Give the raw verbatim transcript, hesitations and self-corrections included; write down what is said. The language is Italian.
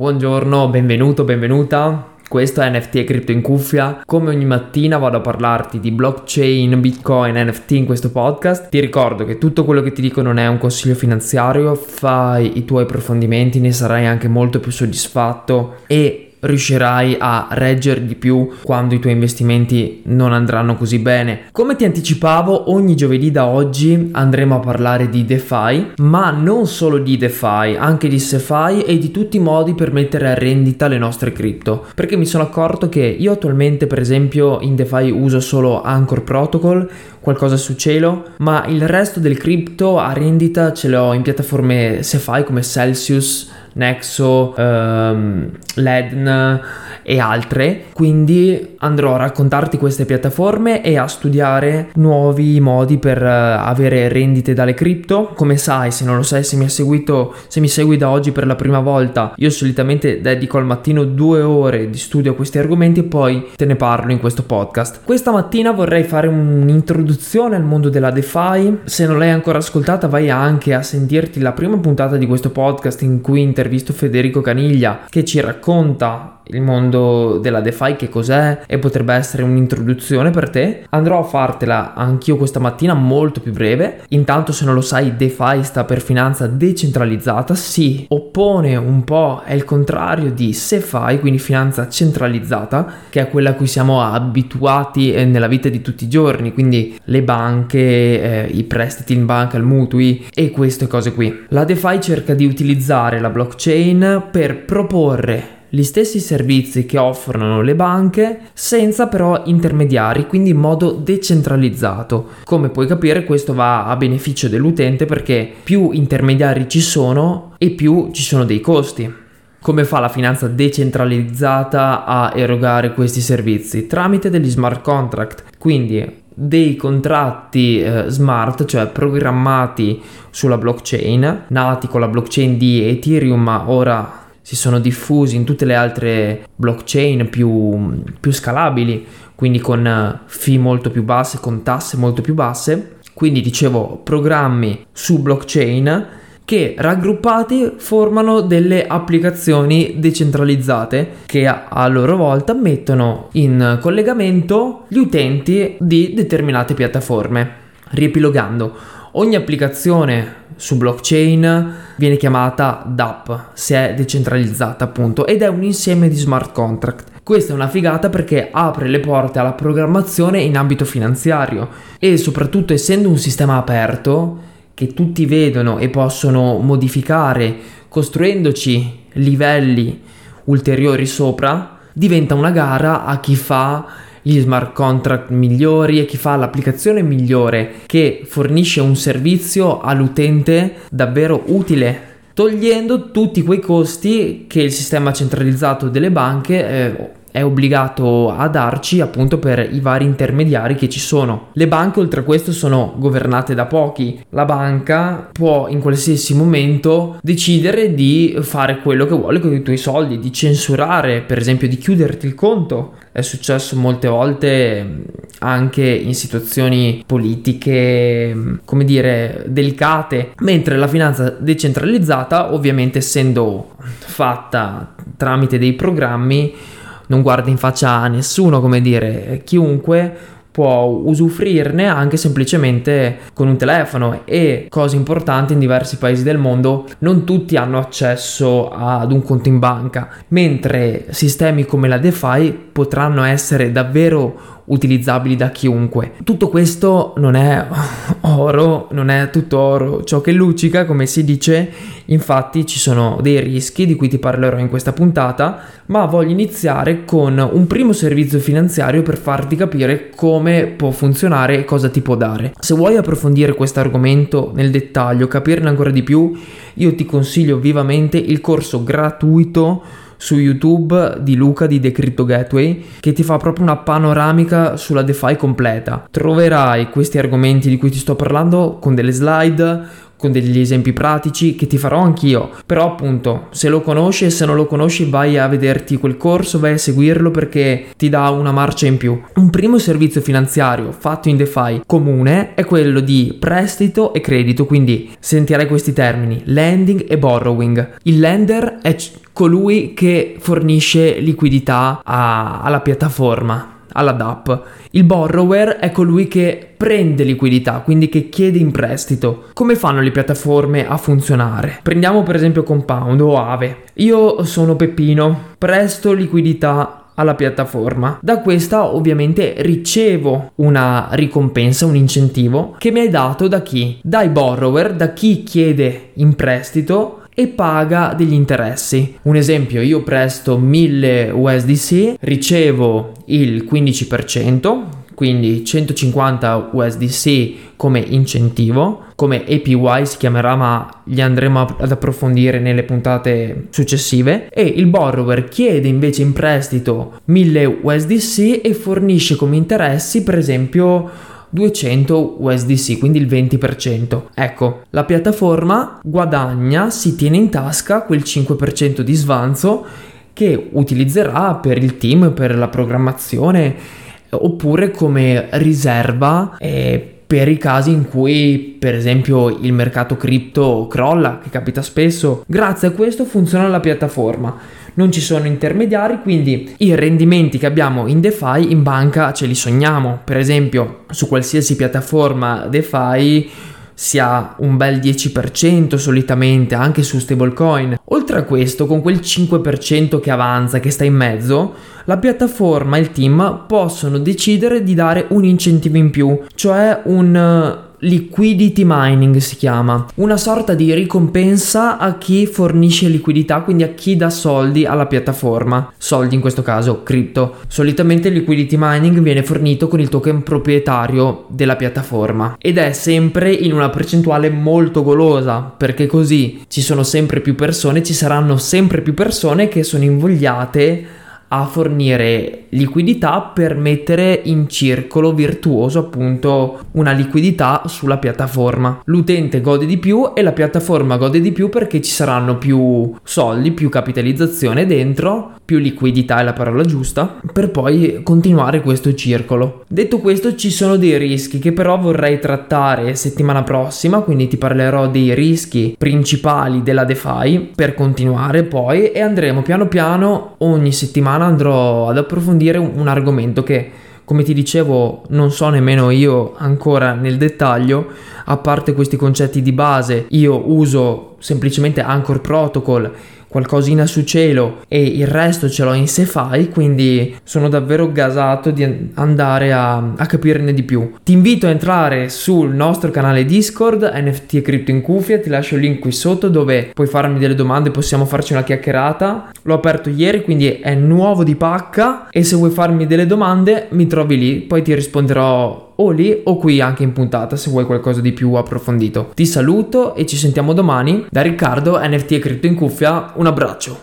Buongiorno, benvenuto, benvenuta. Questo è N F T e Crypto in cuffia. Come ogni mattina vado a parlarti di blockchain, Bitcoin, N F T in questo podcast. Ti ricordo che tutto quello che ti dico non è un consiglio finanziario, fai i tuoi approfondimenti, ne sarai anche molto più soddisfatto e riuscirai a reggere di più quando i tuoi investimenti non andranno così bene. Come ti anticipavo, ogni giovedì da oggi andremo a parlare di DeFi, ma non solo di DeFi, anche di SeFi e di tutti i modi per mettere a rendita le nostre cripto, perché mi sono accorto che io attualmente, per esempio, in DeFi uso solo Anchor Protocol, qualcosa su Celo, ma il resto del cripto a rendita ce l'ho in piattaforme SeFi come Celsius, Nexo, ehm, Ledn e altre. Quindi andrò a raccontarti queste piattaforme e a studiare nuovi modi per avere rendite dalle cripto. Come sai, se non lo sai, se mi hai seguito, se mi segui da oggi per la prima volta, io solitamente dedico al mattino due ore di studio a questi argomenti e poi te ne parlo in questo podcast. Questa mattina vorrei fare un'introduzione al mondo della DeFi. Se non l'hai ancora ascoltata, vai anche a sentirti la prima puntata di questo podcast in cui intervisto Federico Caniglia, che ci racconta il mondo della DeFi, che cos'è, e potrebbe essere un'introduzione per te. Andrò a fartela anch'io questa mattina, molto più breve. Intanto, se non lo sai, DeFi sta per finanza decentralizzata, si oppone un po', è il contrario di SeFi, quindi finanza centralizzata, che è quella a cui siamo abituati nella vita di tutti i giorni, quindi le banche, eh, i prestiti in banca, il mutui e queste cose qui. La DeFi cerca di utilizzare la blockchain per proporre gli stessi servizi che offrono le banche, senza però intermediari, quindi in modo decentralizzato. Come puoi capire, questo va a beneficio dell'utente, perché più intermediari ci sono e più ci sono dei costi. Come fa la finanza decentralizzata a erogare questi servizi? Tramite degli smart contract, quindi dei contratti eh, smart, cioè programmati sulla blockchain, nati con la blockchain di Ethereum, ma ora si sono diffusi in tutte le altre blockchain più, più scalabili, quindi con fee molto più basse, con tasse molto più basse. Quindi, dicevo, programmi su blockchain che raggruppati formano delle applicazioni decentralizzate che a loro volta mettono in collegamento gli utenti di determinate piattaforme. Riepilogando, ogni applicazione su blockchain viene chiamata DApp, se è decentralizzata appunto, ed è un insieme di smart contract. Questa è una figata perché apre le porte alla programmazione in ambito finanziario e soprattutto, essendo un sistema aperto che tutti vedono e possono modificare costruendoci livelli ulteriori sopra, diventa una gara a chi fa gli smart contract migliori e chi fa l'applicazione migliore, che fornisce un servizio all'utente davvero utile, togliendo tutti quei costi che il sistema centralizzato delle banche eh, è obbligato a darci, appunto, per i vari intermediari che ci sono. Le banche, oltre a questo, sono governate da pochi. La banca può in qualsiasi momento decidere di fare quello che vuole con i tuoi soldi, di censurare, per esempio, di chiuderti il conto. È successo molte volte anche in situazioni politiche, come dire, delicate, mentre la finanza decentralizzata, ovviamente essendo fatta tramite dei programmi, non guarda in faccia a nessuno, come dire, chiunque può usufruirne anche semplicemente con un telefono. E cosa importante, in diversi paesi del mondo non tutti hanno accesso ad un conto in banca, mentre sistemi come la DeFi potranno essere davvero utilizzabili da chiunque. Tutto questo non è oro, non è tutto oro ciò che luccica, come si dice. Infatti ci sono dei rischi di cui ti parlerò in questa puntata, ma voglio iniziare con un primo servizio finanziario per farti capire come può funzionare e cosa ti può dare. Se vuoi approfondire questo argomento nel dettaglio, capirne ancora di più, io ti consiglio vivamente il corso gratuito su YouTube di Luca di The Crypto Gateway, che ti fa proprio una panoramica sulla DeFi completa. Troverai questi argomenti di cui ti sto parlando con delle slide, con degli esempi pratici che ti farò anch'io. Però, appunto, se lo conosci e se non lo conosci, vai a vederti quel corso, vai a seguirlo, perché ti dà una marcia in più. Un primo servizio finanziario fatto in DeFi comune è quello di prestito e credito, quindi sentirai questi termini: lending e borrowing. Il lender è colui che fornisce liquidità a, alla piattaforma, alla DApp. Il borrower è colui che prende liquidità, quindi che chiede in prestito. Come fanno le piattaforme a funzionare? Prendiamo per esempio Compound o Aave. Io sono Peppino, presto liquidità alla piattaforma. Da questa ovviamente ricevo una ricompensa, un incentivo che mi è dato da chi? Dai borrower, da chi chiede in prestito e paga degli interessi. Un esempio, io presto mille U S D C, ricevo il quindici per cento, quindi centocinquanta U S D C come incentivo, come A P Y si chiamerà, ma li andremo ad approfondire nelle puntate successive, e il borrower chiede invece in prestito mille U S D C e fornisce come interessi per esempio duecento U S D C, quindi il venti per cento. Ecco, la piattaforma guadagna, si tiene in tasca quel cinque per cento di svanzo che utilizzerà per il team, per la programmazione, oppure come riserva eh, per i casi in cui per esempio il mercato cripto crolla, che capita spesso. Grazie a questo funziona la piattaforma, non ci sono intermediari, quindi i rendimenti che abbiamo in DeFi in banca ce li sogniamo. Per esempio su qualsiasi piattaforma DeFi si ha un bel dieci per cento solitamente, anche su stablecoin. Oltre a questo, con quel cinque per cento che avanza, che sta in mezzo, la piattaforma e il team possono decidere di dare un incentivo in più, cioè un liquidity mining si chiama, una sorta di ricompensa a chi fornisce liquidità, quindi a chi dà soldi alla piattaforma, soldi in questo caso cripto. Solitamente il liquidity mining viene fornito con il token proprietario della piattaforma ed è sempre in una percentuale molto golosa, perché così ci sono sempre più persone, ci saranno sempre più persone che sono invogliate a fornire liquidità per mettere in circolo virtuoso appunto una liquidità sulla piattaforma. L'utente gode di più e la piattaforma gode di più perché ci saranno più soldi, più capitalizzazione dentro, più liquidità è la parola giusta, per poi continuare questo circolo. Detto questo, ci sono dei rischi che però vorrei trattare settimana prossima, quindi ti parlerò dei rischi principali della DeFi per continuare poi, e andremo piano piano ogni settimana andrò ad approfondire un argomento che, come ti dicevo, non so nemmeno io ancora nel dettaglio. A parte questi concetti di base, io uso semplicemente Anchor Protocol, qualcosina su Celo e il resto ce l'ho in SeFi, quindi sono davvero gasato di andare a, a capirne di più. Ti invito a entrare sul nostro canale Discord N F T e Crypto in cuffia, ti lascio il link qui sotto dove puoi farmi delle domande, possiamo farci una chiacchierata. L'ho aperto ieri, quindi è nuovo di pacca, e se vuoi farmi delle domande mi trovi lì, poi ti risponderò o lì o qui anche in puntata se vuoi qualcosa di più approfondito. Ti saluto e ci sentiamo domani. Da Riccardo, N F T e Crypto in cuffia, un abbraccio.